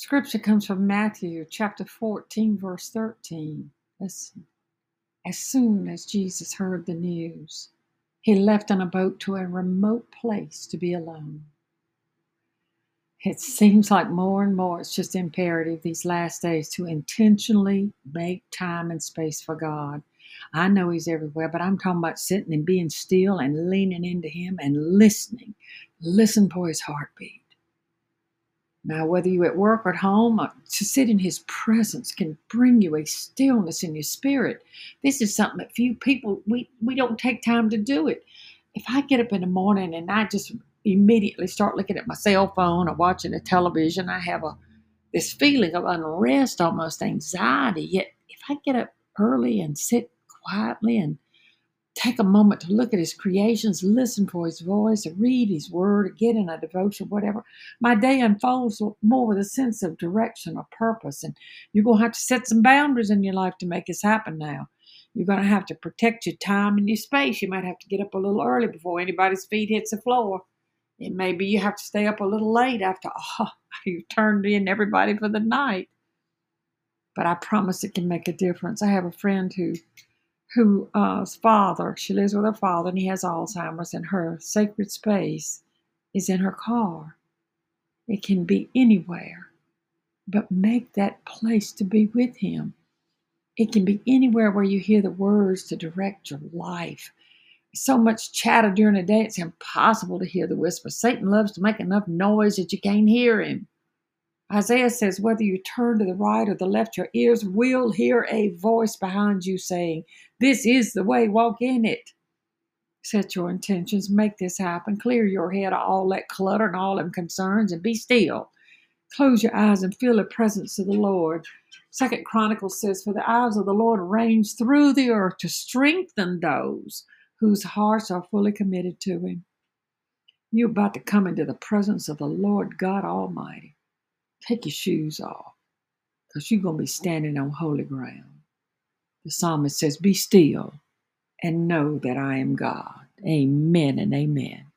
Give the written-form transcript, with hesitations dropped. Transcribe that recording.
Scripture comes from Matthew chapter 14, verse 13. Listen. As soon as Jesus heard the news, he left on a boat to a remote place to be alone. It seems like more and more it's just imperative these last days to intentionally make time and space for God. I know he's everywhere, but I'm talking about sitting and being still and leaning into him and listening. Listen for his heartbeat. Now, whether you're at work or at home, to sit in his presence can bring you a stillness in your spirit. This is something that few people, we don't take time to do it. If I get up in the morning and I just immediately start looking at my cell phone or watching the television, I have this feeling of unrest, almost anxiety. Yet, if I get up early and sit quietly and take a moment to look at his creations, listen for his voice, read his word, get in a devotion, whatever. My day unfolds more with a sense of direction or purpose. And you're going to have to set some boundaries in your life to make this happen now. You're going to have to protect your time and your space. You might have to get up a little early before anybody's feet hits the floor. And maybe you have to stay up a little late after you've turned in everybody for the night. But I promise it can make a difference. I have a friend whose father, she lives with her father, and he has Alzheimer's, and her sacred space is in her car. It can be anywhere, but make that place to be with him. It can be anywhere where you hear the words to direct your life. So much chatter during the day, it's impossible to hear the whisper. Satan loves to make enough noise that you can't hear him. Isaiah says, whether you turn to the right or the left, your ears will hear a voice behind you saying, this is the way, walk in it. Set your intentions, make this happen, clear your head of all that clutter and all them concerns, and be still. Close your eyes and feel the presence of the Lord. 2 Chronicles says, for the eyes of the Lord range through the earth to strengthen those whose hearts are fully committed to him. You're about to come into the presence of the Lord God Almighty. Take your shoes off, because you're going to be standing on holy ground. The psalmist says, be still and know that I am God. Amen and amen.